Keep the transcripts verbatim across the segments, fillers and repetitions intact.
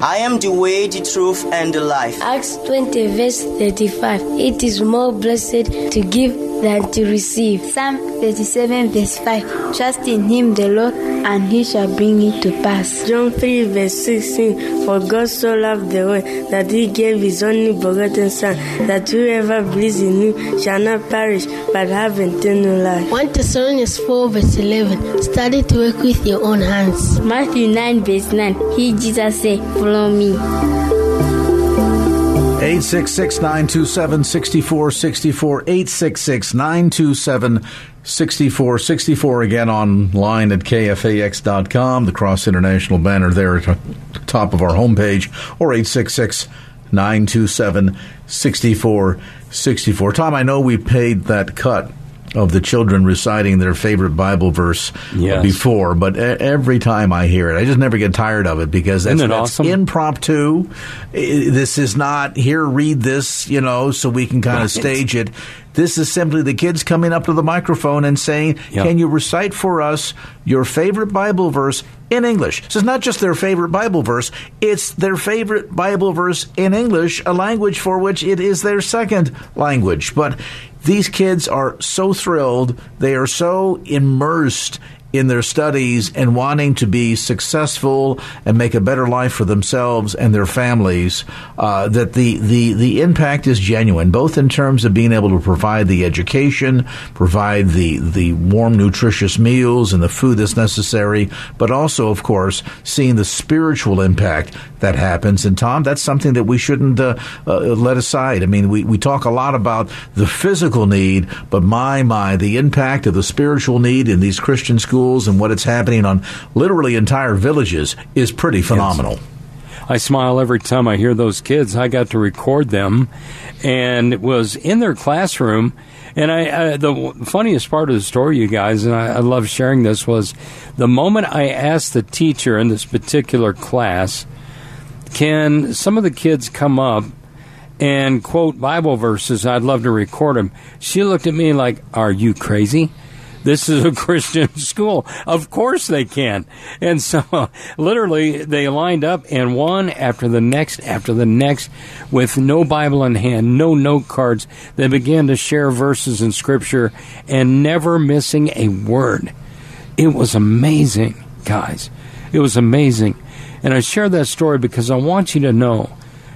I am the way, the truth, and the life. Acts twenty, verse thirty-five. It is more blessed to give than to receive. Psalm thirty-seven, verse five. Trust in him, the Lord, and he shall bring it to pass. John three, verse sixteen. For God so loved the world that he gave his only begotten Son, that whoever believes in him shall not perish, but have eternal life. First Thessalonians four, verse eleven. Study to work with your own hands. Matthew nine, verse nine. He, Jesus, said, follow me. eight six six, nine two seven, six four six four, eight six six, nine two seven, six four six four, again online at K F A X dot com, the Cross International banner there at the top of our homepage, or eight six six, nine two seven, six four six four. Tom, I know we paid that cut of the children reciting their favorite Bible verse yes. before, but every time I hear it, I just never get tired of it, because that's, Isn't it that's awesome? impromptu. This is not, here, read this, you know, so we can kind right. of stage it. This is simply the kids coming up to the microphone and saying, yep. can you recite for us your favorite Bible verse in English? So it's not just their favorite Bible verse. It's their favorite Bible verse in English, a language for which it is their second language. But these kids are so thrilled. They are so immersed in their studies and wanting to be successful and make a better life for themselves and their families, uh, that the, the, the impact is genuine, both in terms of being able to provide the education, provide the, the warm, nutritious meals and the food that's necessary, but also, of course, seeing the spiritual impact that happens. And, Tom, that's something that we shouldn't uh, uh, let aside. I mean, we, we talk a lot about the physical need, but my, my, the impact of the spiritual need in these Christian schools and what it's happening on literally entire villages is pretty phenomenal. Yes. I smile every time I hear those kids. I got to record them, and it was in their classroom. And I, I the funniest part of the story, you guys, and I, I love sharing this, was the moment I asked the teacher in this particular class, can some of the kids come up and quote Bible verses? I'd love to record them. She looked at me like, are you crazy? This is a Christian school. Of course they can. And so literally they lined up, and one after the next after the next, with no Bible in hand, no note cards, they began to share verses in Scripture, and never missing a word. It was amazing, guys. It was amazing. And I share that story because I want you to know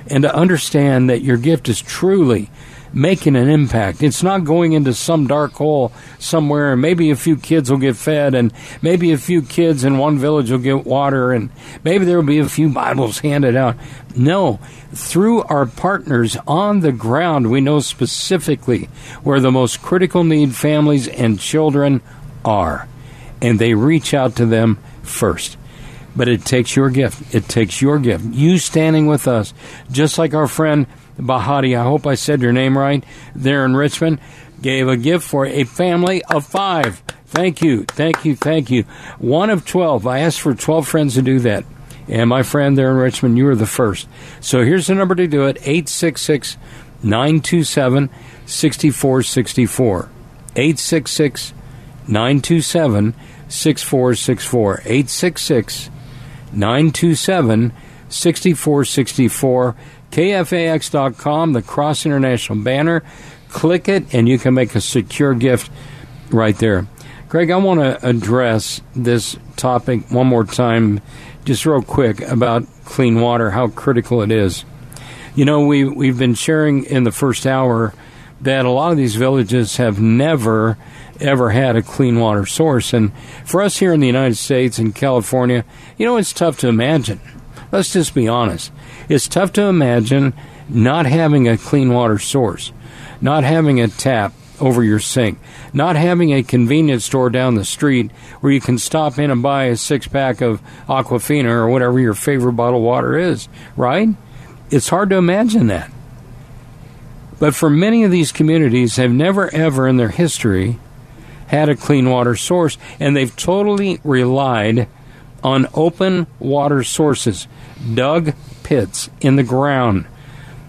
and to understand that your gift is truly making an impact. It's not going into some dark hole somewhere, and maybe a few kids will get fed, and maybe a few kids in one village will get water, and maybe there will be a few Bibles handed out. No, through our partners on the ground, we know specifically where the most critical need families and children are, and they reach out to them first. But it takes your gift. It takes your gift. You standing with us, just like our friend Bahati, I hope I said your name right, there in Richmond, gave a gift for a family of five. Thank you, thank you, thank you. One of twelve. I asked for twelve friends to do that. And my friend there in Richmond, you were the first. So here's the number to do it, eight six six, nine two seven, six four six four. eight six six, nine two seven, six four six four. eight six six, nine two seven, six four six four. K F A X dot com, the Cross International banner. Click it, and you can make a secure gift right there. Greg, I want to address this topic one more time, just real quick, about clean water, how critical it is. You know, we, we've been sharing in the first hour that a lot of these villages have never, ever had a clean water source. And for us here in the United States and California, you know, it's tough to imagine. Let's just be honest. It's tough to imagine not having a clean water source, not having a tap over your sink. Not having a convenience store down the street where you can stop in and buy a six-pack of Aquafina or whatever your favorite bottled water is, right? It's hard to imagine that. But for many of these communities, have never ever in their history had a clean water source, and they've totally relied on open water sources, dug pits in the ground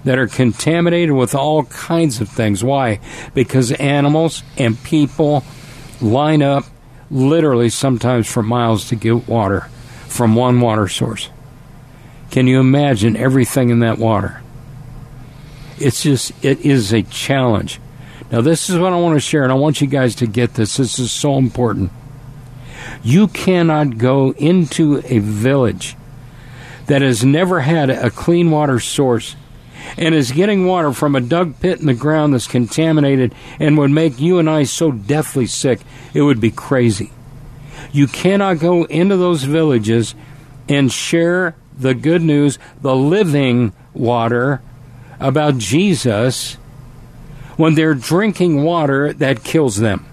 that are contaminated with all kinds of things. Why? Because animals and people line up literally sometimes for miles to get water from one water source. Can you imagine everything in that water? It's just, it is a challenge. Now, this is what I want to share, and I want you guys to get this. This is so important. You cannot go into a village that has never had a clean water source and is getting water from a dug pit in the ground that's contaminated and would make you and I so deathly sick, it would be crazy. You cannot go into those villages and share the good news, the living water about Jesus, when they're drinking water that kills them.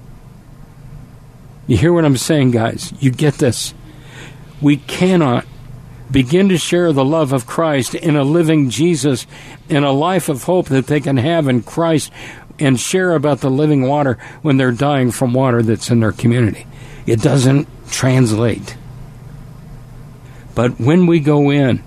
You hear what I'm saying, guys? You get this. We cannot begin to share the love of Christ in a living Jesus and a life of hope that they can have in Christ and share about the living water when they're dying from water that's in their community. It doesn't translate. But when we go in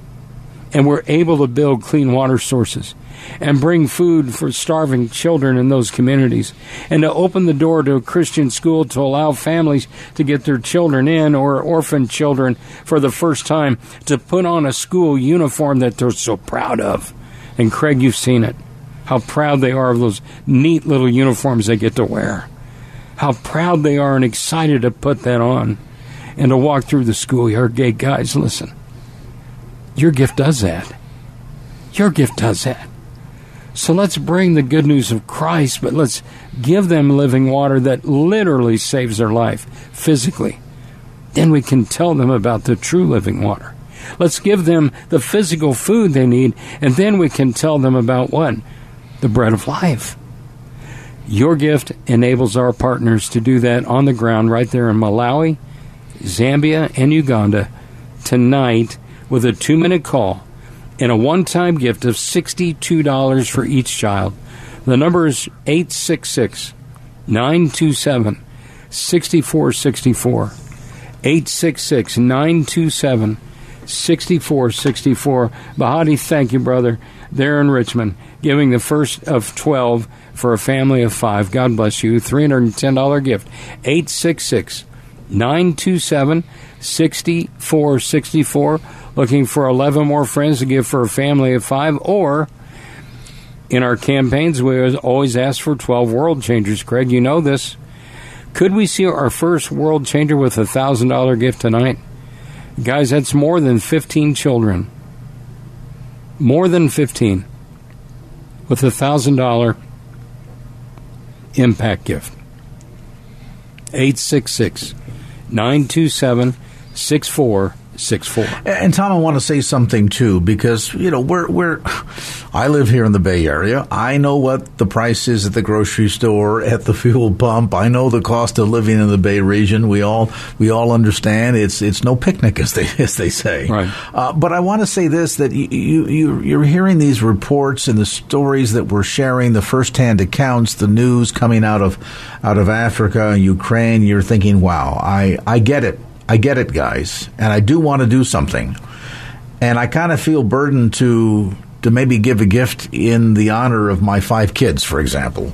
and we're able to build clean water sources and bring food for starving children in those communities, and to open the door to a Christian school to allow families to get their children in, or orphan children for the first time, to put on a school uniform that they're so proud of. And Craig, you've seen it, how proud they are of those neat little uniforms they get to wear, how proud they are and excited to put that on and to walk through the schoolyard gate. Guys, listen, your gift does that. Your gift does that. So let's bring the good news of Christ, but let's give them living water that literally saves their life physically. Then we can tell them about the true living water. Let's give them the physical food they need, and then we can tell them about what? The bread of life. Your gift enables our partners to do that on the ground right there in Malawi, Zambia, and Uganda tonight with a two-minute call and a one-time gift of sixty-two dollars for each child. The number is eight six six, nine two seven, six four six four, eight six six, nine two seven, six four six four. Bahati, thank you, brother. There in Richmond, giving the first of twelve for a family of five. God bless you. three hundred ten dollars gift, eight six six, nine two seven, six four six four. Looking for eleven more friends to give for a family of five, or in our campaigns, we always ask for twelve world changers. Craig, you know this. Could we see our first world changer with a one thousand dollars gift tonight? Guys, that's more than fifteen children. More than fifteen with a one thousand dollars impact gift. eight six six, nine two seven, six four six four. Six four. And Tom, I want to say something too, because you know we're we're. I live here in the Bay Area. I know what the price is at the grocery store, at the fuel pump. I know the cost of living in the Bay region. We all we all understand. It's it's no picnic, as they as they say. Right. Uh, but I want to say this: that you, you you you're hearing these reports and the stories that we're sharing, the firsthand accounts, the news coming out of out of Africa and Ukraine. You're thinking, wow, I, I get it. I get it, guys, and I do want to do something. And I kind of feel burdened to to maybe give a gift in the honor of my five kids, for example.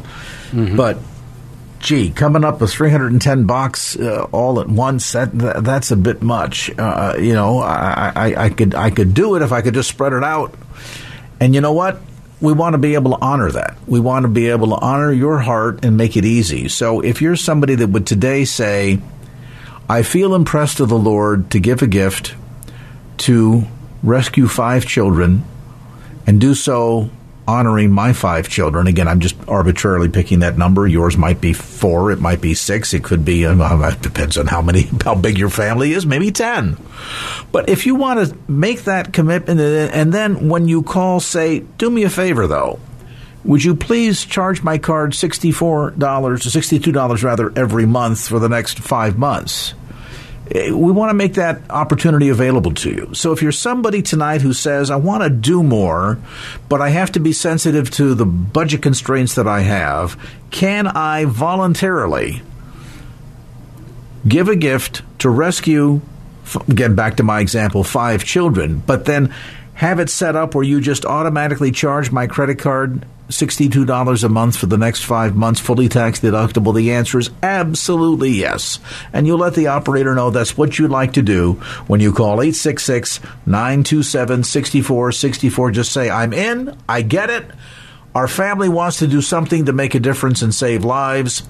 Mm-hmm. But, gee, coming up with three hundred ten bucks uh, all at once, that, that that's a bit much. Uh, you know, I, I, I could I could do it if I could just spread it out. And you know what? We want to be able to honor that. We want to be able to honor your heart and make it easy. So if you're somebody that would today say, I feel impressed of the Lord to give a gift to rescue five children and do so honoring my five children. Again, I'm just arbitrarily picking that number. Yours might be four. It might be six. It could be, it depends on how many, how big your family is, maybe ten. But if you want to make that commitment, and then when you call, say, do me a favor, though. would you please charge my card sixty-four dollars, sixty-two dollars rather, every month for the next five months? We want to make that opportunity available to you. So if you're somebody tonight who says, I want to do more, but I have to be sensitive to the budget constraints that I have, can I voluntarily give a gift to rescue, get back to my example, five children, but then have it set up where you just automatically charge my credit card sixty-two dollars a month for the next five months, fully tax deductible? The answer is absolutely yes. And you'll let the operator know that's what you'd like to do when you call eight six six, nine two seven, six four six four. Just say, I'm in, I get it. Our family wants to do something to make a difference and save lives.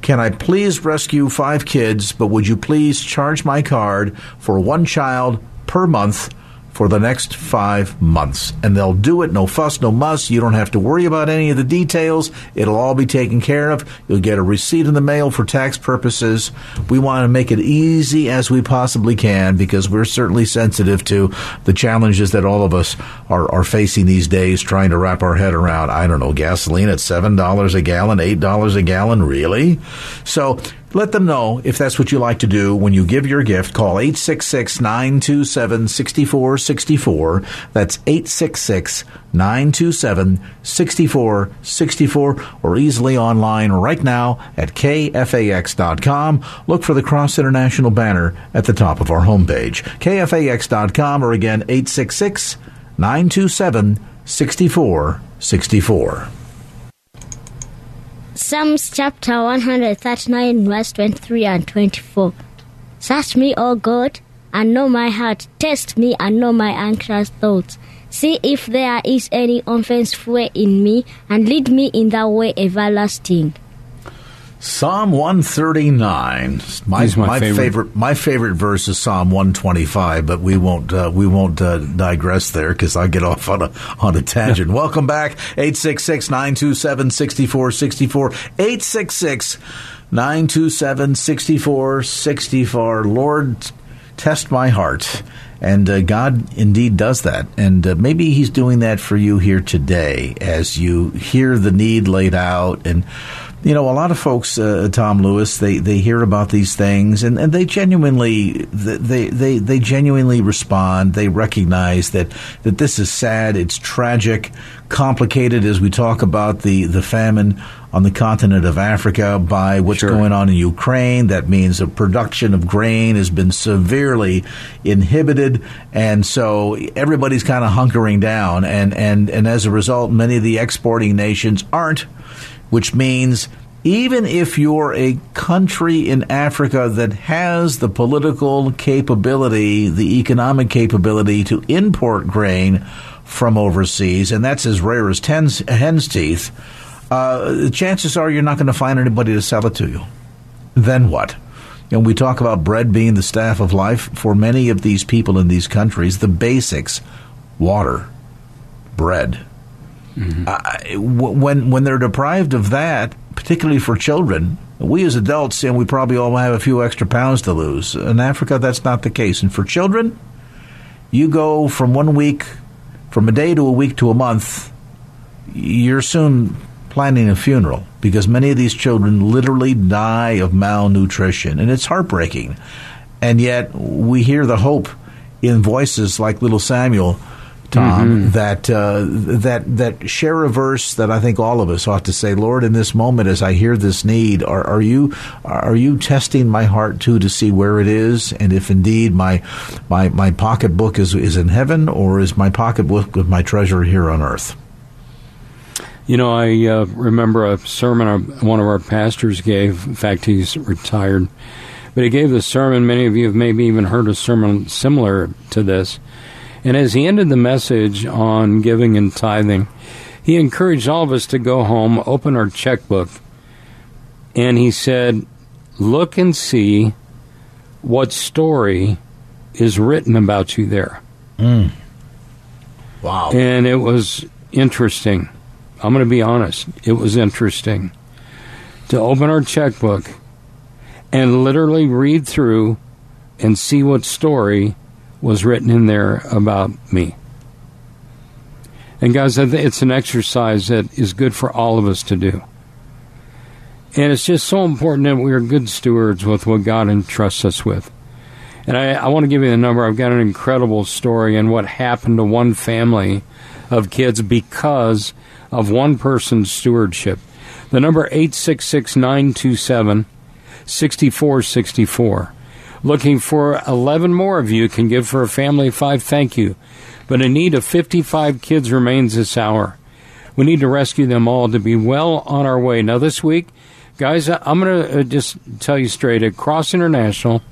Can I please rescue five kids, but would you please charge my card for one child per month for the next five months? And they'll do it. No fuss, no muss. You don't have to worry about any of the details. It'll all be taken care of. You'll get a receipt in the mail for tax purposes. We want to make it easy as we possibly can, because we're certainly sensitive to the challenges that all of us are, are facing these days, trying to wrap our head around, I don't know, gasoline at seven dollars a gallon, eight dollars a gallon, really? So let them know if that's what you like to do when you give your gift. Call eight six six, nine two seven, six four six four. That's eight six six, nine two seven, six four six four, or easily online right now at K F A X dot com. Look for the Cross International banner at the top of our homepage. K F A X dot com, or again, eight six six, nine two seven, six four six four. Psalms chapter one thirty-nine, verse twenty-three and twenty-four. Search me, O God, and know my heart. Test me and know my anxious thoughts. See if there is any offensive way in me, and lead me in the way everlasting. Psalm one thirty-nine. My, my, my favorite. favorite. My favorite verse is Psalm one twenty-five, but we won't. Uh, we won't uh, digress there, because I get off on a on a tangent. Welcome back. eight six six, nine two seven, six four six four. eight six six, nine two seven, six four six four. Lord, test my heart. And uh, God indeed does that. And uh, maybe he's doing that for you here today as you hear the need laid out. And you know, a lot of folks, uh, Tom Lewis, they, they hear about these things, and, and they genuinely they, they they genuinely respond. They recognize that, that this is sad, it's tragic, complicated, as we talk about the, the famine on the continent of Africa, by what's sure. going on in Ukraine. That means the production of grain has been severely inhibited, and so everybody's kind of hunkering down, and, and, and as a result, many of the exporting nations aren't. Which means even if you're a country in Africa that has the political capability, the economic capability to import grain from overseas, and that's as rare as tens, hen's teeth, uh, the chances are you're not going to find anybody to sell it to you. Then what? And we talk about bread being the staff of life for many of these people in these countries. The basics: water, bread. Mm-hmm. Uh, when when they're deprived of that, particularly for children, we as adults, and we probably all have a few extra pounds to lose. In Africa, that's not the case. And for children, you go from one week, from a day to a week to a month, you're soon planning a funeral, because many of these children literally die of malnutrition. And it's heartbreaking. And yet we hear the hope in voices like little Samuel, Tom, mm-hmm. that uh, that that share a verse that I think all of us ought to say. Lord, in this moment, as I hear this need, are, are you are you testing my heart too, to see where it is, and if indeed my my my pocketbook is is in heaven, or is my pocketbook with my treasure here on earth? You know, I uh, remember a sermon our, one of our pastors gave. In fact, he's retired, but he gave the sermon. Many of you have maybe even heard a sermon similar to this. And as he ended the message on giving and tithing, he encouraged all of us to go home, open our checkbook, and he said, look and see what story is written about you there. Mm. Wow. And it was interesting. I'm going to be honest. It was interesting to open our checkbook and literally read through and see what story was written in there about me. And guys, it's an exercise that is good for all of us to do. And it's just so important that we are good stewards with what God entrusts us with. And I, I want to give you the number. I've got an incredible story on what happened to one family of kids because of one person's stewardship. The number eight six six, nine two seven, six four six four. Looking for eleven more of you can give for a family of five. Thank you. But a need of fifty-five kids remains this hour. We need to rescue them all to be well on our way. Now, this week, guys, I'm going to just tell you straight. At Cross International,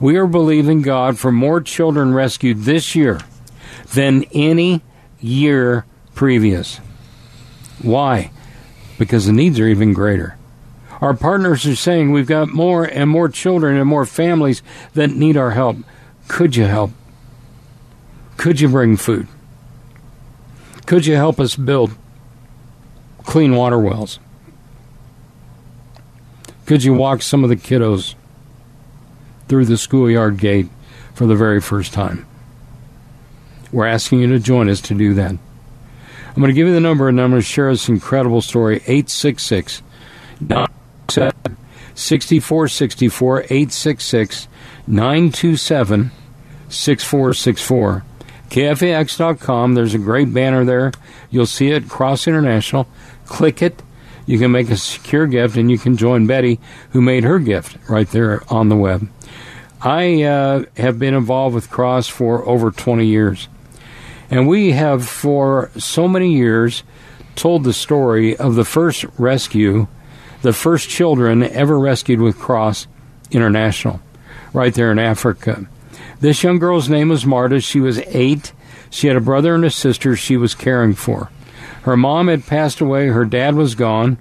we are believing God for more children rescued this year than any year previous. Why? Because the needs are even greater. Our partners are saying we've got more and more children and more families that need our help. Could you help? Could you bring food? Could you help us build clean water wells? Could you walk some of the kiddos through the schoolyard gate for the very first time? We're asking you to join us to do that. I'm going to give you the number, and I'm going to share this incredible story. eight six six, nine two seven, six four six four, eight six six, nine two seven, six four six four. K F A X dot com. There's a great banner there. You'll see it, Cross International. Click it. You can make a secure gift, and you can join Betty, who made her gift right there on the web. I uh, have been involved with Cross for over twenty years. And we have, for so many years, told the story of the first rescue, the first children ever rescued with Cross International, right there in Africa. This young girl's name was Marta. She was eight. She had a brother and a sister she was caring for. Her mom had passed away. Her dad was gone.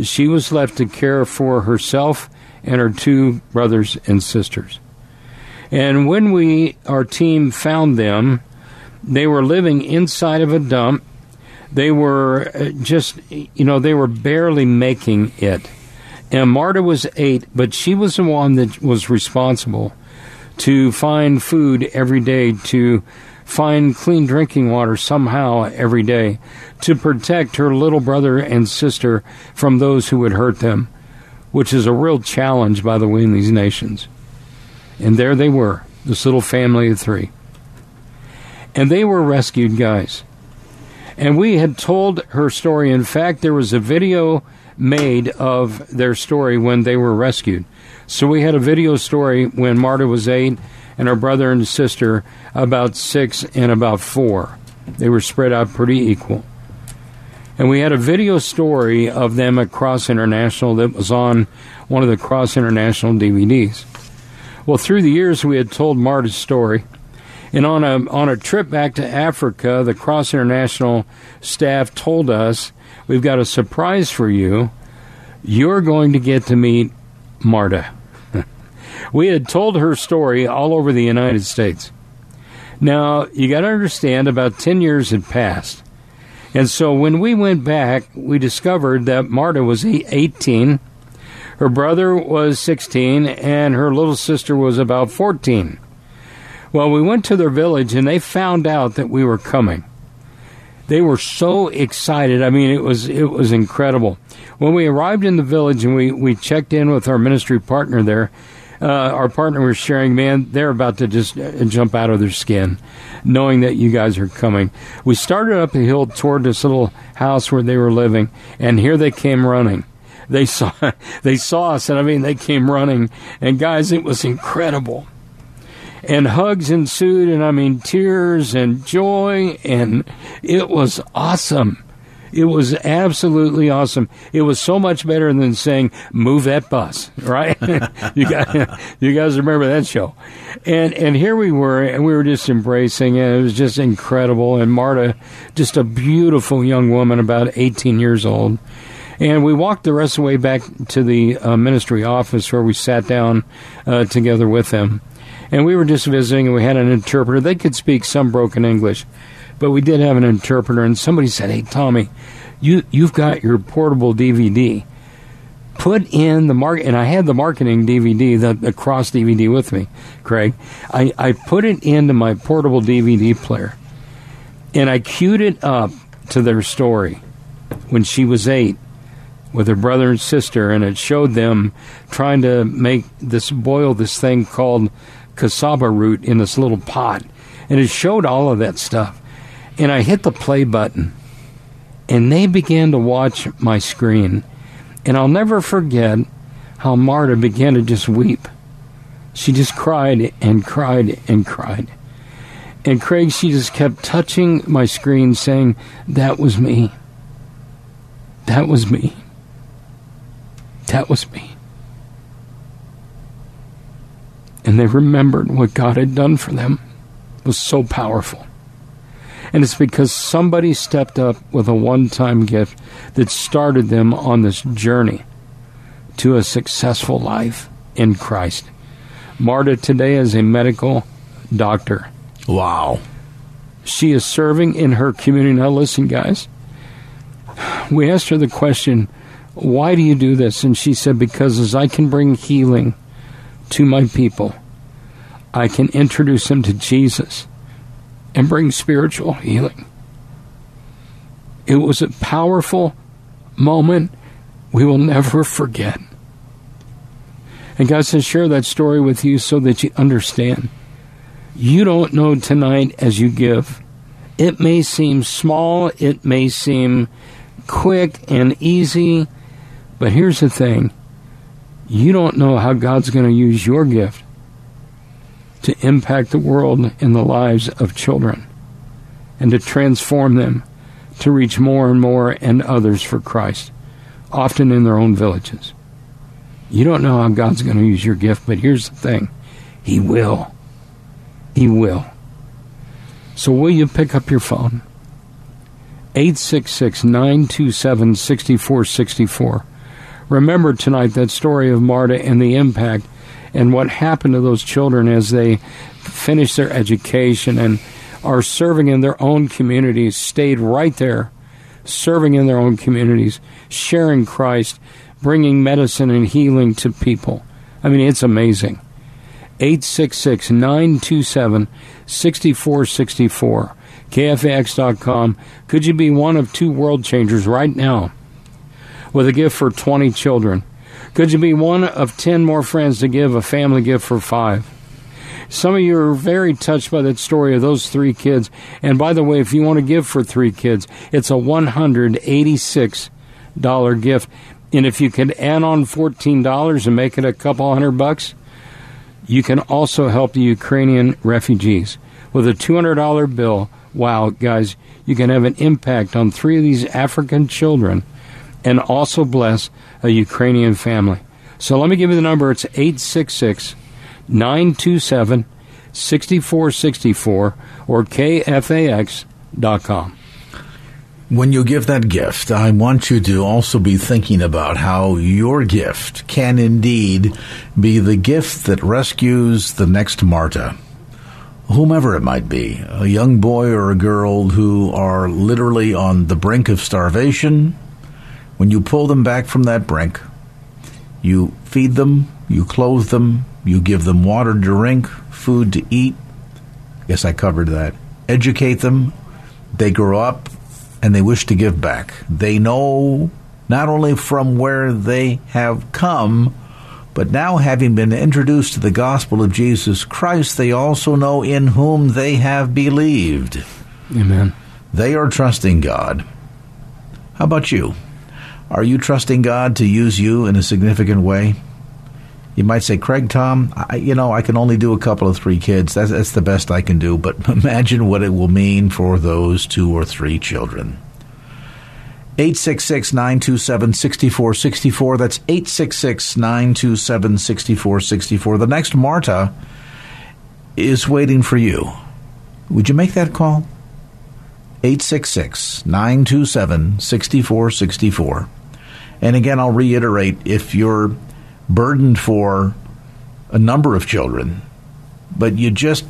She was left to care for herself and her two brothers and sisters. And when we, our team, found them, they were living inside of a dump. They were just, you know, they were barely making it. And Marta was eight, but she was the one that was responsible to find food every day, to find clean drinking water somehow every day, to protect her little brother and sister from those who would hurt them, which is a real challenge, by the way, in these nations. And there they were, this little family of three. And they were rescued, guys. And we had told her story. In fact, there was a video made of their story when they were rescued. So we had a video story when Marta was eight and her brother and sister about six and about four. They were spread out pretty equal. And we had a video story of them at Cross International that was on one of the Cross International D V Ds. Well, through the years, we had told Marta's story. And on a on a trip back to Africa, the Cross International staff told us, we've got a surprise for you. You're going to get to meet Marta. We had told her story all over the United States. Now, you got to understand, about ten years had passed. And so when we went back, we discovered that Marta was eighteen, her brother was sixteen, and her little sister was about fourteen. Well, we went to their village, and they found out that we were coming. They were so excited. I mean, it was it was incredible. When we arrived in the village and we, we checked in with our ministry partner there, uh, our partner was sharing, man, they're about to just jump out of their skin, knowing that you guys are coming. We started up the hill toward this little house where they were living, and here they came running. They saw, they saw us, and I mean, they came running. And, guys, it was incredible. And hugs ensued, and I mean, tears and joy, and it was awesome. It was absolutely awesome. It was so much better than saying, move that bus, right? you, guys, you guys remember that show. And and here we were, and we were just embracing, and it was just incredible. And Marta, just a beautiful young woman, about eighteen years old. And we walked the rest of the way back to the uh, ministry office where we sat down uh, together with them. And we were just visiting, and we had an interpreter. They could speak some broken English, but we did have an interpreter. And somebody said, hey, Tommy, you, you've got your portable D V D. Put in the market. And I had the marketing D V D, the, the Cross D V D with me, Craig. I, I put it into my portable D V D player. And I queued it up to their story when she was eight with her brother and sister, and it showed them trying to make this, boil this thing called cassava root in this little pot. And it showed all of that stuff. And I hit the play button, and they began to watch my screen. And I'll never forget how Marta began to just weep. She just cried and cried and cried. And Craig, she just kept touching my screen saying, that was me. That was me. That was me. And they remembered what God had done for them. It was so powerful. And it's because somebody stepped up with a one-time gift that started them on this journey to a successful life in Christ. Marta today is a medical doctor. Wow. She is serving in her community. Now listen, guys. We asked her the question, why do you do this? And she said, because as I can bring healing to my people, I can introduce them to Jesus and bring spiritual healing. It was a powerful moment we will never forget. And God says, share that story with you so that you understand. You don't know tonight as you give. It may seem small, it may seem quick and easy, but here's the thing. You don't know how God's going to use your gift to impact the world and the lives of children and to transform them to reach more and more and others for Christ, often in their own villages. You don't know how God's going to use your gift, but here's the thing. He will. He will. So will you pick up your phone? eight six six, nine two seven, six four six four. Remember tonight that story of Marta and the impact and what happened to those children as they finished their education and are serving in their own communities, stayed right there, serving in their own communities, sharing Christ, bringing medicine and healing to people. I mean, it's amazing. eight six six, nine two seven, six four six four, K F A X dot com. Could you be one of two world changers right now with a gift for twenty children? Could you be one of ten more friends to give a family gift for five? Some of you are very touched by that story of those three kids. And by the way, if you want to give for three kids, it's a one hundred eighty-six dollars gift. And if you can add on fourteen dollars and make it a couple hundred bucks, you can also help the Ukrainian refugees with a two hundred dollars bill. Wow, guys, you can have an impact on three of these African children and also bless a Ukrainian family. So let me give you the number. It's eight six six, nine two seven, six four six four or K F A X dot com. When you give that gift, I want you to also be thinking about how your gift can indeed be the gift that rescues the next Marta, whomever it might be, a young boy or a girl who are literally on the brink of starvation. When you pull them back from that brink, you feed them, you clothe them, you give them water to drink, food to eat. Yes, I covered that. Educate them. They grow up. And they wish to give back. They know not only from where they have come, but now having been introduced to the gospel of Jesus Christ, they also know in whom they have believed. Amen. They are trusting God. How about you? Are you trusting God to use you in a significant way? You might say, Craig, Tom, I, you know, I can only do a couple of three kids. That's, that's the best I can do. But imagine what it will mean for those two or three children. eight six six, nine two seven, six four six four. That's eight six six, nine two seven, six four six four. The next Marta is waiting for you. Would you make that call? eight six six, nine two seven, six four six four. And again, I'll reiterate, if you're burdened for a number of children, but you just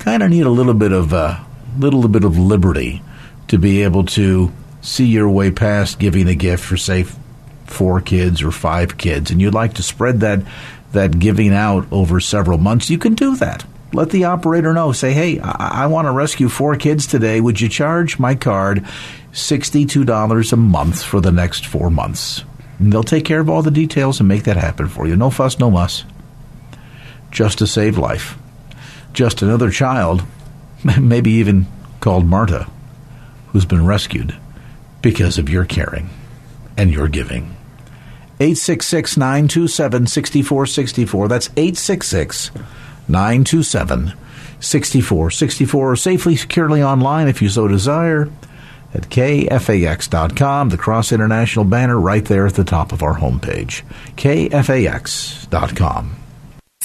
kind of need a little bit of a little bit of liberty to be able to see your way past giving a gift for, say, four kids or five kids, and you'd like to spread that that giving out over several months, you can do that. Let the operator know. Say, hey, I, I want to rescue four kids today. Would you charge my card sixty-two dollars a month for the next four months? And they'll take care of all the details and make that happen for you. No fuss, no muss. Just to save life. Just another child, maybe even called Marta, who's been rescued because of your caring and your giving. eight six six, nine two seven, six four six four. That's eight six six, nine two seven, six four six four. Or safely, securely online if you so desire at K F A X dot com, the Cross International banner right there at the top of our homepage. K F A X dot com.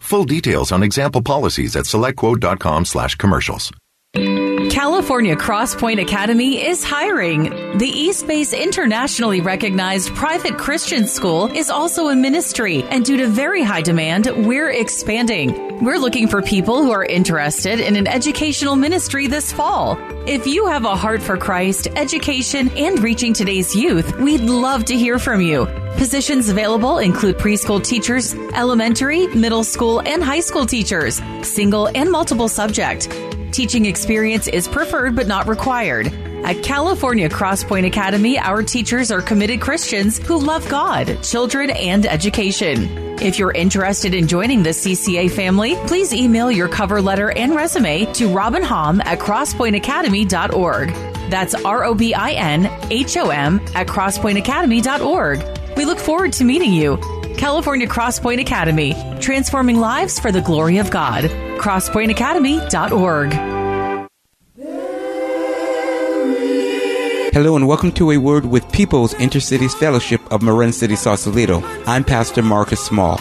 Full details on example policies at SelectQuote dot com slash commercials. California Cross Point Academy is hiring. The East Bay's internationally recognized private Christian school is also a ministry, and due to very high demand, we're expanding. We're looking for people who are interested in an educational ministry this fall. If you have a heart for Christ, education, and reaching today's youth, we'd love to hear from you. Positions available include preschool teachers, elementary, middle school, and high school teachers, single and multiple subject. Teaching experience is preferred but not required. At California Cross Point Academy, our teachers are committed Christians who love God, children, and education. If you're interested in joining the C C A family, please email your cover letter and resume to Robin Hom at cross point academy dot org. That's R O B I N H O M at cross point academy dot org. We look forward to meeting you. California Cross Point Academy, transforming lives for the glory of God. cross point academy dot org. Hello and welcome to A Word with People's Inter-Cities Fellowship of Marin City, Sausalito. I'm Pastor Marcus Small.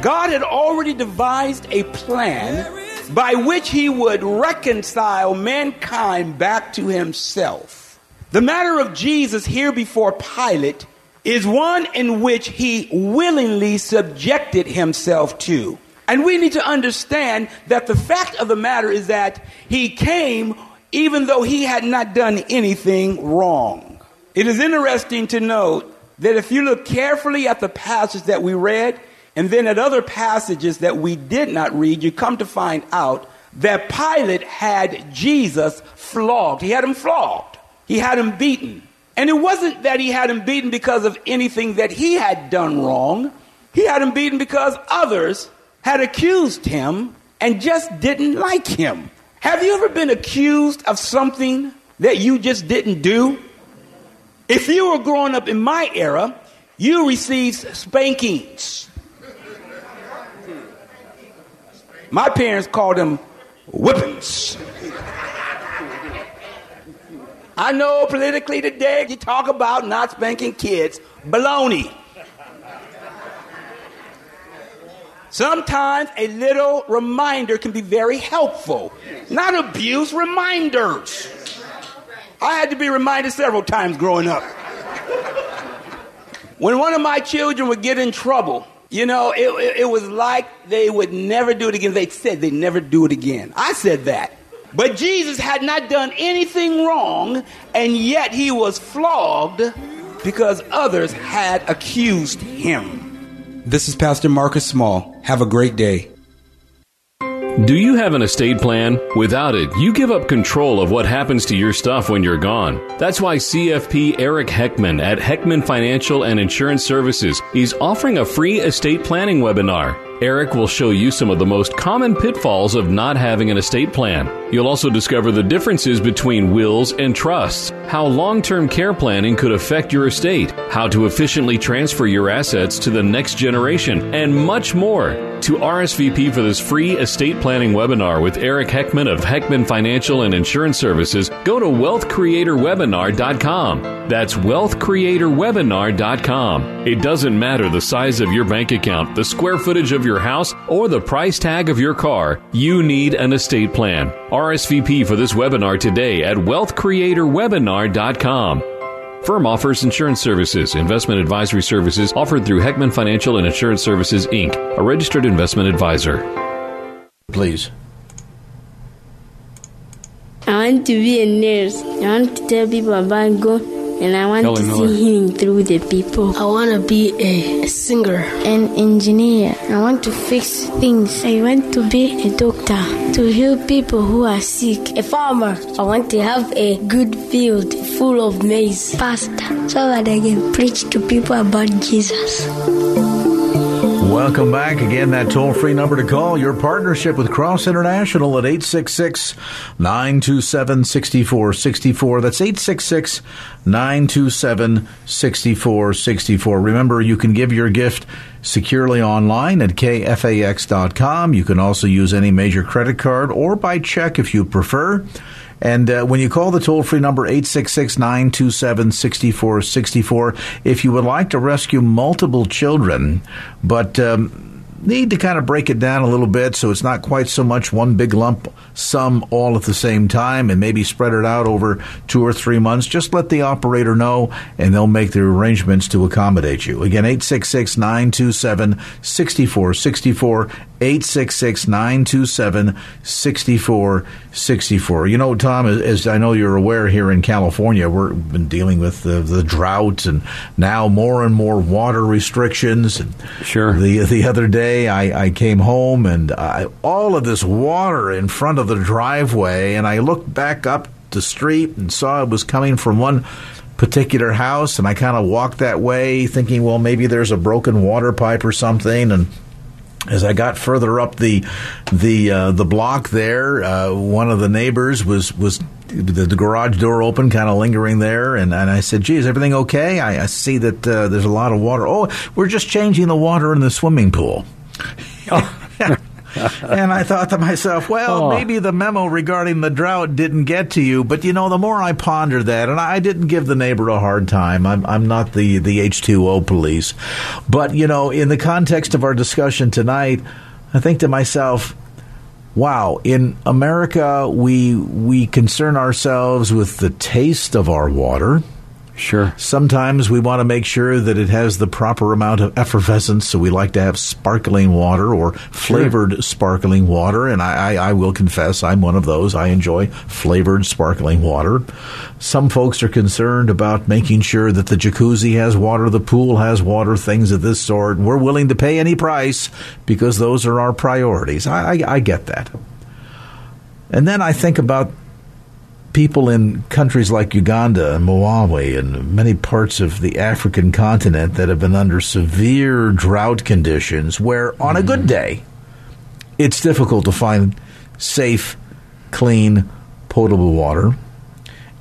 God had already devised a plan by which he would reconcile mankind back to himself. The matter of Jesus here before Pilate is one in which he willingly subjected himself to. And we need to understand that the fact of the matter is that he came even though he had not done anything wrong. It is interesting to note that if you look carefully at the passage that we read and then at other passages that we did not read, you come to find out that Pilate had Jesus flogged. He had him flogged. He had him beaten. And it wasn't that he had him beaten because of anything that he had done wrong. He had him beaten because others had accused him and just didn't like him. Have you ever been accused of something that you just didn't do? If you were growing up in my era, you received spankings. My parents called them whippings. I know politically today you talk about not spanking kids. Baloney. Sometimes a little reminder can be very helpful. Not abuse, reminders. I had to be reminded several times growing up. When one of my children would get in trouble, you know, it, it was like they would never do it again. They said they'd never do it again. I said that. But Jesus had not done anything wrong, and yet he was flogged because others had accused him. This is Pastor Marcus Small. Have a great day. Do you have an estate plan? Without it, you give up control of what happens to your stuff when you're gone. That's why C F P Eric Heckman at Heckman Financial and Insurance Services is offering a free estate planning webinar. Eric will show you some of the most common pitfalls of not having an estate plan. You'll also discover the differences between wills and trusts, how long-term care planning could affect your estate, how to efficiently transfer your assets to the next generation, and much more. To R S V P for this free estate planning webinar with Eric Heckman of Heckman Financial and Insurance Services, go to Wealth Creator Webinar dot com. That's Wealth Creator Webinar dot com. It doesn't matter the size of your bank account, the square footage of your house, or the price tag of your car, you need an estate plan. R S V P for this webinar today at Wealth Creator Webinar dot com. Firm offers insurance services. Investment advisory services offered through Heckman Financial and Insurance Services, Incorporated, a registered investment advisor. Please. I want to be a nurse. I want to tell people about God, and I want Kelly to Miller. see healing through the people. I want to be a singer. An engineer. I want to fix things. I want to be a doctor, to heal people who are sick. A farmer. I want to have a good field full of maize. Pastor, so that I can preach to people about Jesus. Welcome back. Again, that toll-free number to call, your partnership with Cross International at eight six six, nine two seven, six four six four. That's eight six six, nine two seven, six four six four. Remember, you can give your gift securely online at K F A X dot com. You can also use any major credit card or by check if you prefer. And uh, when you call the toll-free number eight six six, nine two seven, six four six four, if you would like to rescue multiple children, but um, need to kind of break it down a little bit so it's not quite so much one big lump sum all at the same time, and maybe spread it out over two or three months, just let the operator know, and they'll make the arrangements to accommodate you. Again, eight six six, nine two seven, six four six four, eight six six, nine two seven, six four six four. You know, Tom, as I know you're aware, here in California, we've been dealing with the, the drought and now more and more water restrictions. And sure. The, the other day, I, I came home and I, all of this water in front of the driveway, and I looked back up the street and saw it was coming from one particular house, and I kind of walked that way thinking, well, maybe there's a broken water pipe or something, and as I got further up the the uh, the block there, uh, one of the neighbors was, was the, the garage door open, kind of lingering there, and, and I said, gee, is everything okay? I, I see that uh, there's a lot of water. Oh, we're just changing the water in the swimming pool. And I thought to myself, well, oh. maybe the memo regarding the drought didn't get to you. But, you know, the more I ponder that, and I didn't give the neighbor a hard time. I'm, I'm not the, the H two O police. But, you know, in the context of our discussion tonight, I think to myself, wow, in America, we we concern ourselves with the taste of our water. Sure. Sometimes we want to make sure that it has the proper amount of effervescence, so we like to have sparkling water or flavored sure. sparkling water. And I, I, I will confess, I'm one of those. I enjoy flavored sparkling water. Some folks are concerned about making sure that the jacuzzi has water, the pool has water, things of this sort. We're willing to pay any price because those are our priorities. I, I, I get that. And then I think about people in countries like Uganda and Malawi and many parts of the African continent that have been under severe drought conditions where, on a good day, it's difficult to find safe, clean, potable water.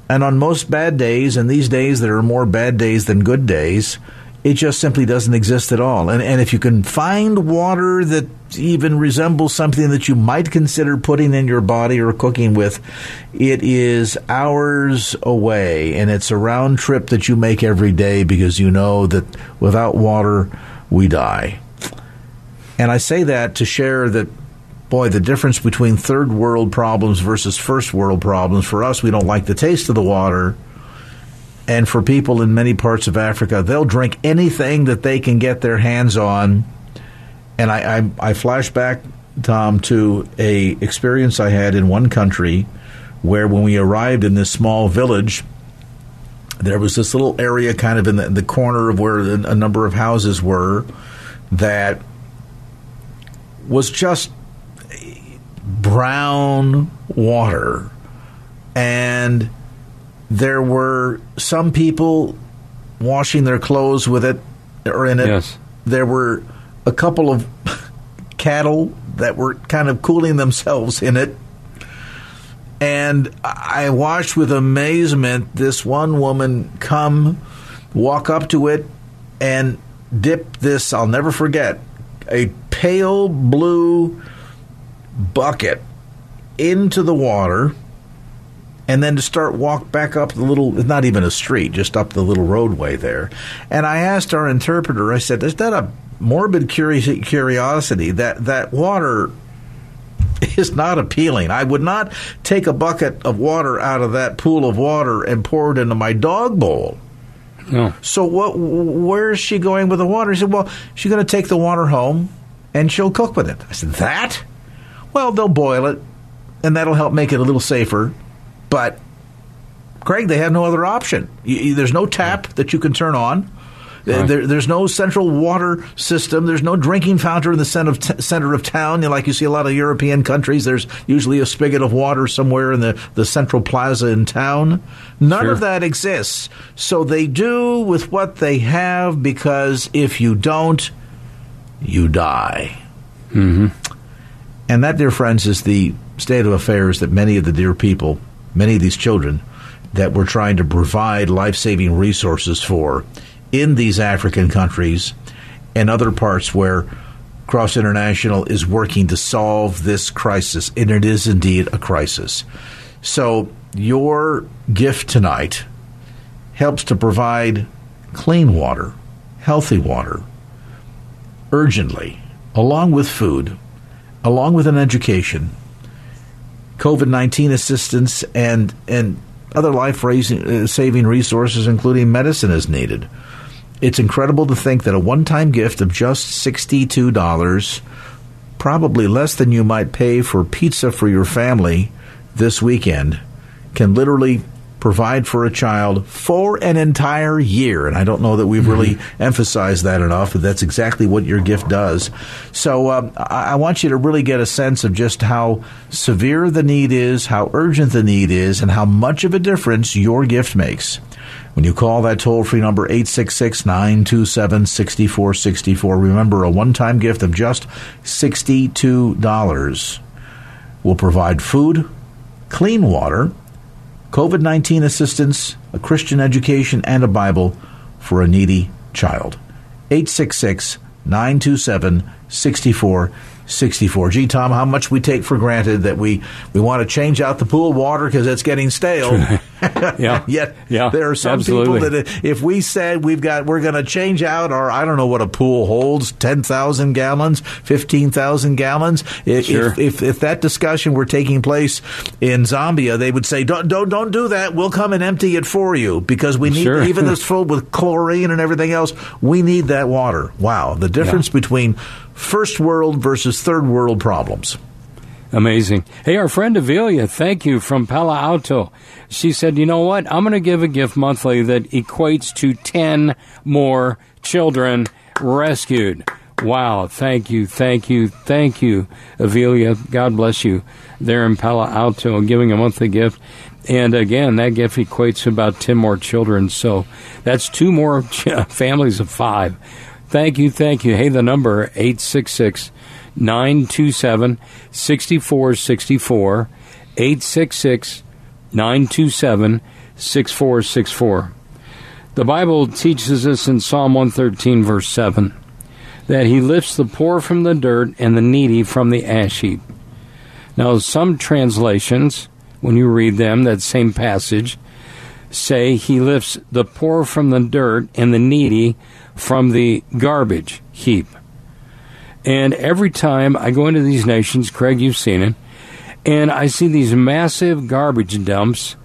And on most bad days, and these days there are more bad days than good days, it just simply doesn't exist at all. And, and if you can find water that even resembles something that you might consider putting in your body or cooking with, it is hours away. And it's a round trip that you make every day because you know that without water, we die. And I say that to share that, boy, the difference between third world problems versus first world problems. For us, we don't like the taste of the water. And for people in many parts of Africa, they'll drink anything that they can get their hands on. And I, I, I flash back, Tom, to a experience I had in one country where when we arrived in this small village, there was this little area kind of in the, in the corner of where a number of houses were that was just brown water. And there were some people washing their clothes with it or in it. Yes. There were a couple of cattle that were kind of cooling themselves in it. And I watched with amazement this one woman come, walk up to it, and dip this, I'll never forget, a pale blue bucket into the water, and then to start walk back up the little, not even a street, just up the little roadway there. And I asked our interpreter, I said, is that a morbid curiosity that that water is not appealing? I would not take a bucket of water out of that pool of water and pour it into my dog bowl. No. So what? Where is she going with the water? He said, well, she's going to take the water home and she'll cook with it. I said, that? Well, they'll boil it, and that'll help make it a little safer. But, Craig, they have no other option. You, there's no tap that you can turn on. Right. There, there's no central water system. There's no drinking fountain in the center of, t- center of town. You know, like you see a lot of European countries, there's usually a spigot of water somewhere in the, the central plaza in town. None sure. of that exists. So they do with what they have, because if you don't, you die. Mm-hmm. And that, dear friends, is the state of affairs that many of the dear people, many of these children that we're trying to provide life-saving resources for in these African countries and other parts where Cross International is working to solve this crisis. And it is indeed a crisis. So your gift tonight helps to provide clean water, healthy water, urgently, along with food, along with an education, covid nineteen assistance, and and other life-saving resources, including medicine, is needed. It's incredible to think that a one-time gift of just sixty-two dollars, probably less than you might pay for pizza for your family this weekend, can literally provide for a child for an entire year. And I don't know that we've really mm-hmm. emphasized that enough, but that's exactly what your gift does. So um, I-, I want you to really get a sense of just how severe the need is, how urgent the need is, and how much of a difference your gift makes. When you call that toll-free number, eight six six, nine two seven, six four six four, remember, a one-time gift of just sixty-two dollars will provide food, clean water, covid nineteen assistance, a Christian education, and a Bible for a needy child. eight six six, nine two seven, six four six four. Gee, Tom, how much we take for granted that we, we want to change out the pool water because it's getting stale. yeah, Yet yeah, there are some absolutely. people that if we said we've got, we're going to change out our, I don't know what a pool holds, ten thousand gallons, fifteen thousand gallons. If, sure. if, if, if that discussion were taking place in Zambia, they would say, don't, don't, don't do that. We'll come and empty it for you because we need, sure. even though it's filled with chlorine and everything else, we need that water. Wow. The difference yeah. between first world versus third world problems. Amazing. Hey, our friend Avelia, thank you, from Palo Alto. She said, you know what? I'm going to give a gift monthly that equates to ten more children rescued. Wow. Thank you. Thank you. Thank you, Avelia. God bless you there in Palo Alto, giving a monthly gift. And again, that gift equates to about ten more children. So that's two more families of five. Thank you, thank you. Hey, the number, eight six six, nine two seven, six four six four, eight six six, nine two seven, six four six four. The Bible teaches us in Psalm one thirteen, verse seven, that he lifts the poor from the dirt and the needy from the ash heap. Now, some translations, when you read them, that same passage, say he lifts the poor from the dirt and the needy from the garbage heap. And every time I go into these nations, Craig, you've seen it, and I see these massive garbage dumps,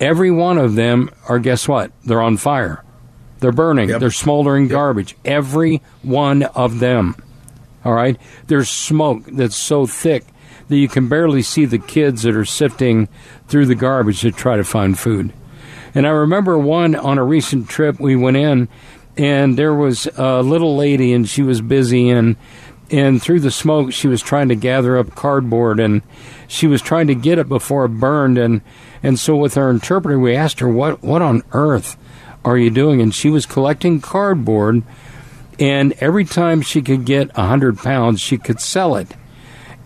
every one of them are, guess what? They're on fire. They're burning. Yep. They're smoldering yep. garbage. Every one of them. All right? There's smoke that's so thick that you can barely see the kids that are sifting through the garbage to try to find food. And I remember one on a recent trip we went in, and there was a little lady, and she was busy, and and through the smoke, she was trying to gather up cardboard, and she was trying to get it before it burned. And, and so with our interpreter, we asked her, what, what on earth are you doing? And she was collecting cardboard, and every time she could get one hundred pounds, she could sell it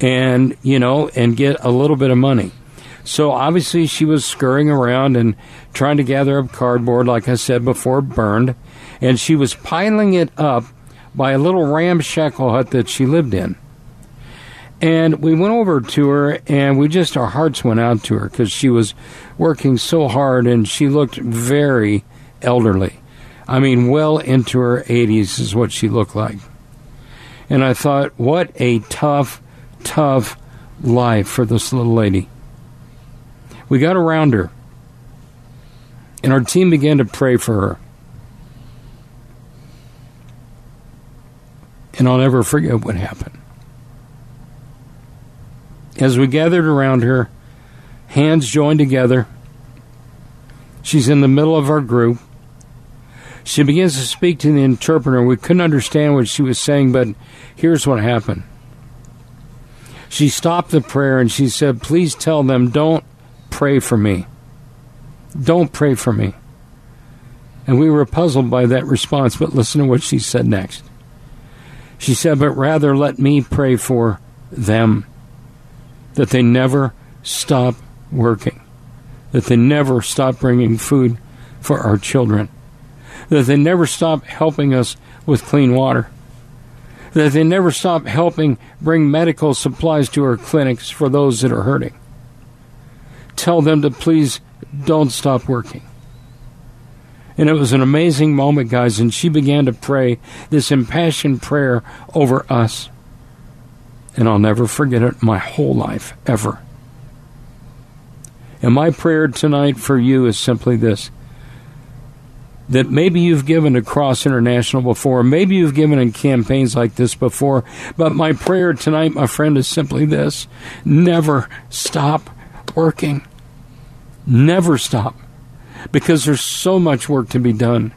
and, you know, and get a little bit of money. So obviously she was scurrying around and trying to gather up cardboard, like I said, before it burned. And she was piling it up by a little ramshackle hut that she lived in. And we went over to her, and we just, our hearts went out to her because she was working so hard, and she looked very elderly. I mean, well into her eighties is what she looked like. And I thought, what a tough, tough life for this little lady. We got around her, and our team began to pray for her. And I'll never forget what happened. As we gathered around her, hands joined together, she's in the middle of our group. She begins to speak to the interpreter. We couldn't understand what she was saying, but here's what happened. She stopped the prayer, and she said, "Please tell them, don't pray for me. Don't pray for me." And we were puzzled by that response, but listen to what she said next. She said, "But rather let me pray for them, that they never stop working, that they never stop bringing food for our children, that they never stop helping us with clean water, that they never stop helping bring medical supplies to our clinics for those that are hurting. Tell them to please don't stop working." And it was an amazing moment, guys, and she began to pray this impassioned prayer over us. And I'll never forget it my whole life, ever. And my prayer tonight for you is simply this, that maybe you've given to Cross International before, maybe you've given in campaigns like this before, but my prayer tonight, my friend, is simply this, never stop working. Never stop. Because there's so much work to be done.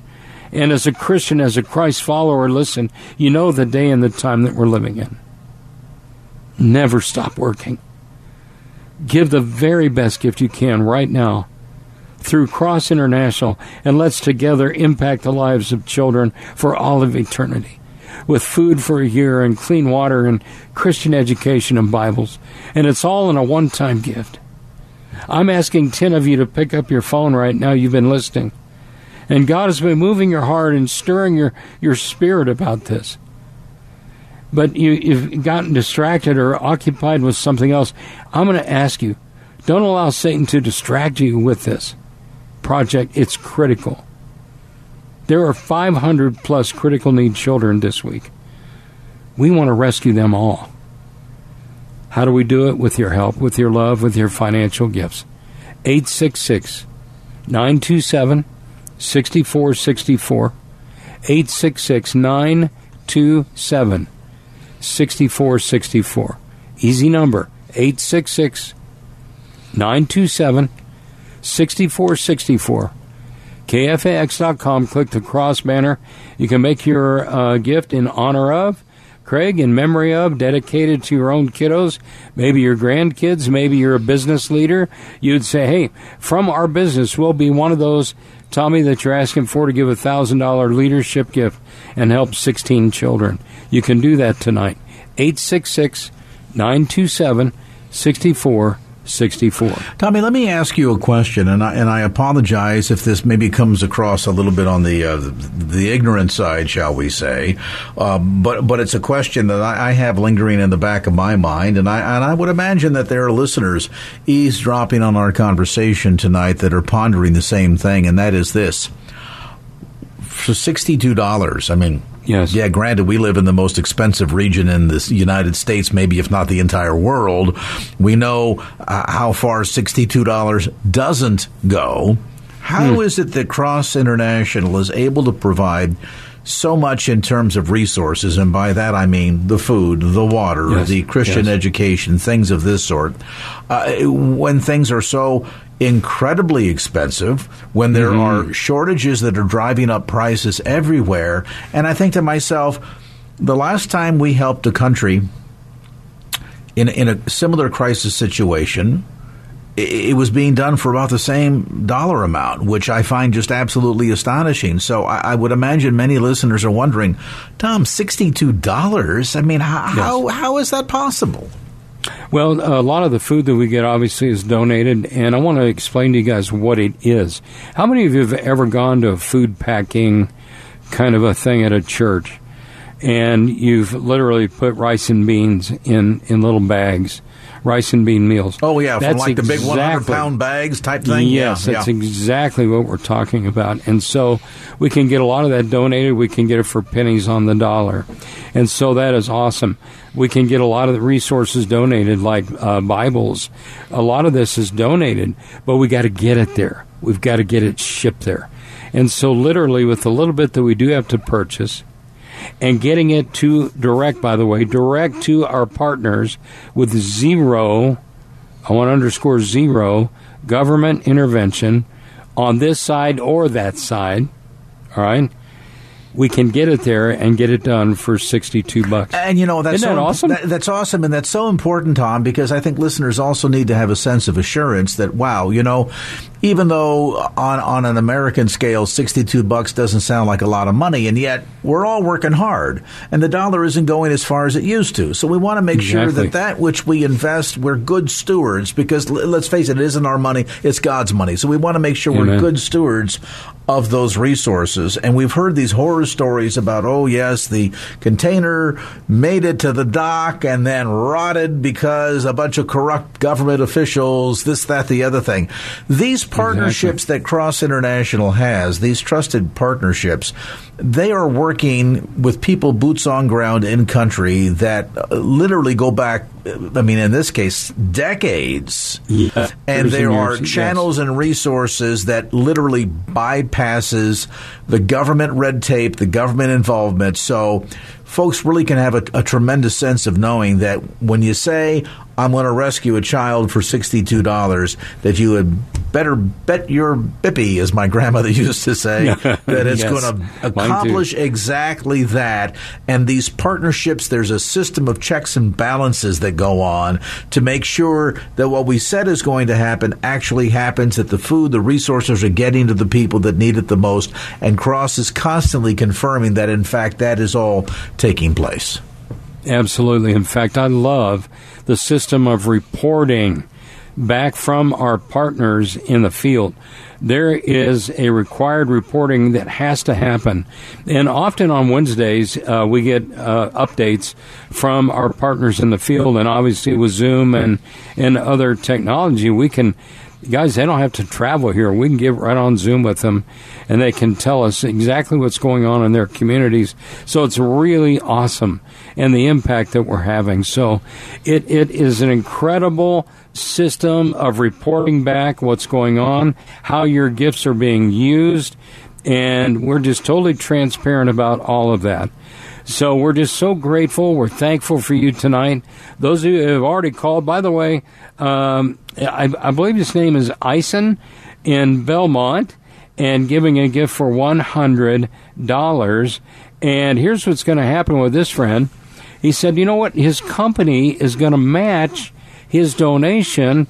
And as a Christian, as a Christ follower, listen, you know the day and the time that we're living in. Never stop working. Give the very best gift you can right now through Cross International, and let's together impact the lives of children for all of eternity, with food for a year and clean water and Christian education and Bibles. And it's all in a one-time gift. I'm asking ten of you to pick up your phone right now. You've been listening. And God has been moving your heart and stirring your, your spirit about this. But you, you've gotten distracted or occupied with something else. I'm going to ask you, don't allow Satan to distract you with this project. It's critical. There are five hundred plus critical need children this week. We want to rescue them all. How do we do it? With your help, with your love, with your financial gifts. eight six six, nine two seven, six four six four. eight six six, nine two seven, six four six four. Easy number. eight six six, nine two seven, six four six four. K F A X dot com. Click the Cross banner. You can make your uh, gift in honor of Craig, in memory of, dedicated to your own kiddos, maybe your grandkids, maybe you're a business leader. You'd say, hey, from our business, we'll be one of those, Tommy, that you're asking for to give a one thousand dollars leadership gift and help sixteen children. You can do that tonight. eight six six, nine two seven, six four six four. Tommy, let me ask you a question, and I, and I apologize if this maybe comes across a little bit on the uh, the, the ignorant side, shall we say? Uh, but but it's a question that I, I have lingering in the back of my mind, and I and I would imagine that there are listeners eavesdropping on our conversation tonight that are pondering the same thing, and that is this: for sixty-two dollars, I mean. Yes. Yeah, granted, we live in the most expensive region in the United States, maybe if not the entire world. We know uh, how far sixty-two dollars doesn't go. How mm. is it that Cross International is able to provide so much in terms of resources, and by that I mean the food, the water, yes. the Christian yes. education, things of this sort, uh, when things are so incredibly expensive, when there mm-hmm. are shortages that are driving up prices everywhere? And I think to myself, the last time we helped a country in, in a similar crisis situation, it was being done for about the same dollar amount, which I find just absolutely astonishing. So I, I would imagine many listeners are wondering, Tom, sixty-two dollars? I mean, how, yes. how, how is that possible? Well, a lot of the food that we get obviously is donated, and I want to explain to you guys what it is. How many of you have ever gone to a food packing kind of a thing at a church, and you've literally put rice and beans in, in little bags? Rice and bean meals. Oh, yeah, from like the big one hundred pound bags type thing? Yes, that's exactly what we're talking about. And so we can get a lot of that donated. We can get it for pennies on the dollar. And so that is awesome. We can get a lot of the resources donated, like uh, Bibles. A lot of this is donated, but we got to get it there. We've got to get it shipped there. And so literally with the little bit that we do have to purchase, and getting it to direct, by the way, direct to our partners with zero, I want to underscore zero, government intervention on this side or that side, all right? We can get it there and get it done for sixty-two bucks. And, you know, that's Isn't that so, awesome? That, that's awesome, and that's so important, Tom, because I think listeners also need to have a sense of assurance that, wow, you know, even though on, on an American scale, sixty-two bucks doesn't sound like a lot of money, and yet we're all working hard, and the dollar isn't going as far as it used to. So we want to make exactly. sure that that which we invest, we're good stewards, because let's face it, it isn't our money, it's God's money. So we want to make sure Amen. We're good stewards of those resources. And we've heard these horror stories about, oh, yes, the container made it to the dock and then rotted because a bunch of corrupt government officials, this, that, the other thing. These partnerships exactly. that Cross International has, these trusted partnerships, they are working with people boots on ground in country that literally go back, I mean, in this case, decades. Yeah. And there are channels yes. and resources that literally bypasses the government red tape, the government involvement. So folks really can have a, a tremendous sense of knowing that when you say, I'm going to rescue a child for sixty-two dollars, that you had better bet your bippy, as my grandmother used to say, that it's yes. going to accomplish exactly that. And these partnerships, there's a system of checks and balances that go on to make sure that what we said is going to happen actually happens, that the food, the resources are getting to the people that need it the most. And Cross is constantly confirming that, in fact, that is all taking place. Absolutely. In fact, I love the system of reporting back from our partners in the field. There is a required reporting that has to happen. And often on Wednesdays, uh, we get uh, updates from our partners in the field. And obviously with Zoom and, and other technology, we can... Guys, they don't have to travel here. We can get right on Zoom with them, and they can tell us exactly what's going on in their communities. So it's really awesome, and the impact that we're having. So it, it is an incredible system of reporting back what's going on, how your gifts are being used, and we're just totally transparent about all of that. So we're just so grateful. We're thankful for you tonight. Those of you who have already called, by the way, um, I, I believe his name is Ison in Belmont, and giving a gift for one hundred dollars. And here's what's going to happen with this friend. He said, you know what? His company is going to match his donation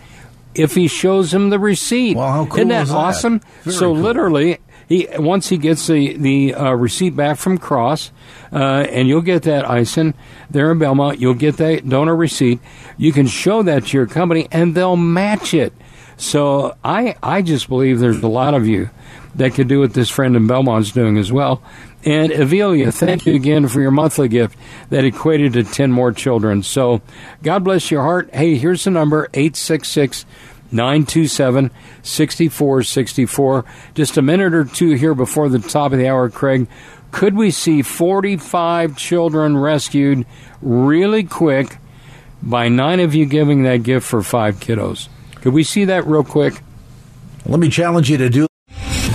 if he shows him the receipt. Wow, how cool Isn't that is that? Awesome? Very so cool. Literally... He, once he gets the, the uh, receipt back from Cross, uh, and you'll get that, Ison, there in Belmont, you'll get that donor receipt. You can show that to your company, and they'll match it. So I I just believe there's a lot of you that could do what this friend in Belmont's doing as well. And Avelia, thank you again for your monthly gift that equated to ten more children. So God bless your heart. Hey, here's the number, eight six six, eight six six nine two seven, six four six four. Just a minute or two here before the top of the hour, Craig. Could we see forty-five children rescued really quick by nine of you giving that gift for five kiddos? Could we see that real quick? Let me challenge you to do